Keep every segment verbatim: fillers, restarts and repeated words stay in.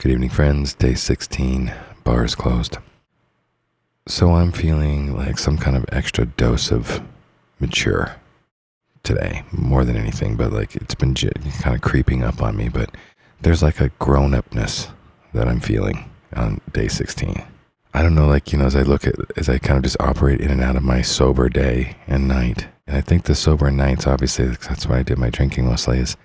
Good evening, friends. Day sixteen, Bar is Closed. So I'm feeling like some kind of extra dose of mature today, more than anything, but like it's been j- kind of creeping up on me, but there's like a grown-upness that I'm feeling on day sixteen. I don't know, like, you know, as I look at, as I kind of just operate in and out of my sober day and night, and I think the sober nights, obviously, that's why I did my drinking mostly, is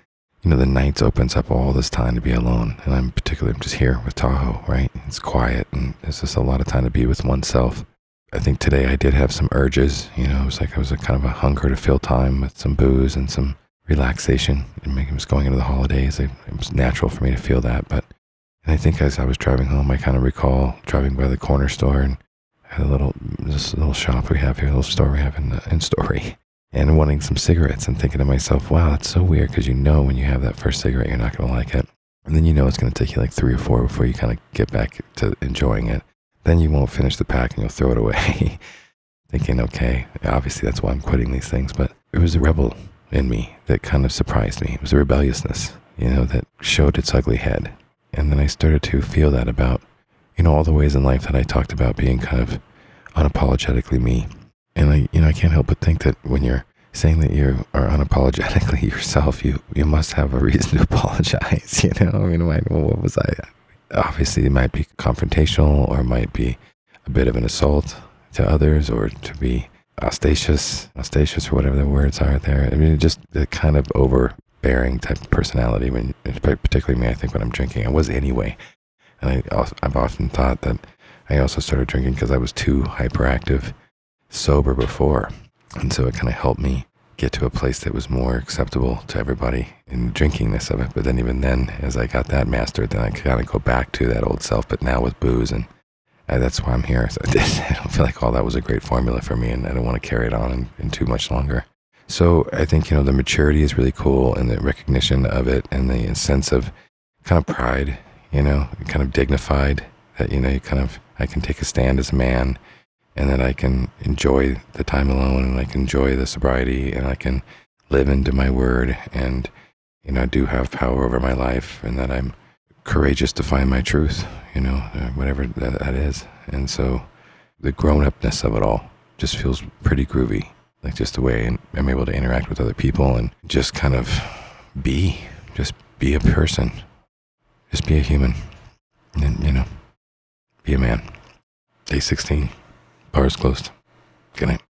you know, the nights opens up all this time to be alone. And I'm particularly I'm just here with Tahoe, right? It's quiet and it's just a lot of time to be with oneself. I think today I did have some urges, you know, it was like I was a kind of a hunger to fill time with some booze and some relaxation. And maybe it was going into the holidays. It was natural for me to feel that. But and I think as I was driving home, I kind of recall driving by the corner store and I had a little, this little shop we have here, a little store we have in, the, in Story. And wanting some cigarettes and thinking to myself, wow, that's so weird because you know when you have that first cigarette, you're not going to like it. And then you know it's going to take you like three or four before you kind of get back to enjoying it. Then you won't finish the pack and you'll throw it away. Thinking, okay, obviously that's why I'm quitting these things. But it was a rebel in me that kind of surprised me. It was a rebelliousness, you know, that showed its ugly head. And then I started to feel that about, you know, all the ways in life that I talked about being kind of unapologetically me. And I, you know, I can't help but think that when you're saying that you are unapologetically yourself, you, you must have a reason to apologize, you know? I mean, why, what was I? Obviously, it might be confrontational or it might be a bit of an assault to others or to be ostentatious, ostentatious or whatever the words are there. I mean, just the kind of overbearing type of personality, when, particularly me, I think, when I'm drinking. I was anyway. And I, I've often thought that I also started drinking because I was too hyperactive sober before, and so it kind of helped me get to a place that was more acceptable to everybody in the drinkingness of it. But then even then, as I got that mastered, then I could kind of go back to that old self, but now with booze, and I, that's why I'm here. So I don't feel like all that was a great formula for me, and I don't want to carry it on in, in too much longer. So I think, you know, the maturity is really cool, and the recognition of it, and the sense of kind of pride, you know, kind of dignified, that, you know, you kind of, I can take a stand as a man, and that I can enjoy the time alone, and I can enjoy the sobriety, and I can live into my word, and, you know, I do have power over my life, and that I'm courageous to find my truth, you know, whatever that, that is. And so the grown-upness of it all just feels pretty groovy, like just the way I'm able to interact with other people and just kind of be, just be a person, just be a human, and, you know, be a man. Day sixteen. Bar is closed. Good night.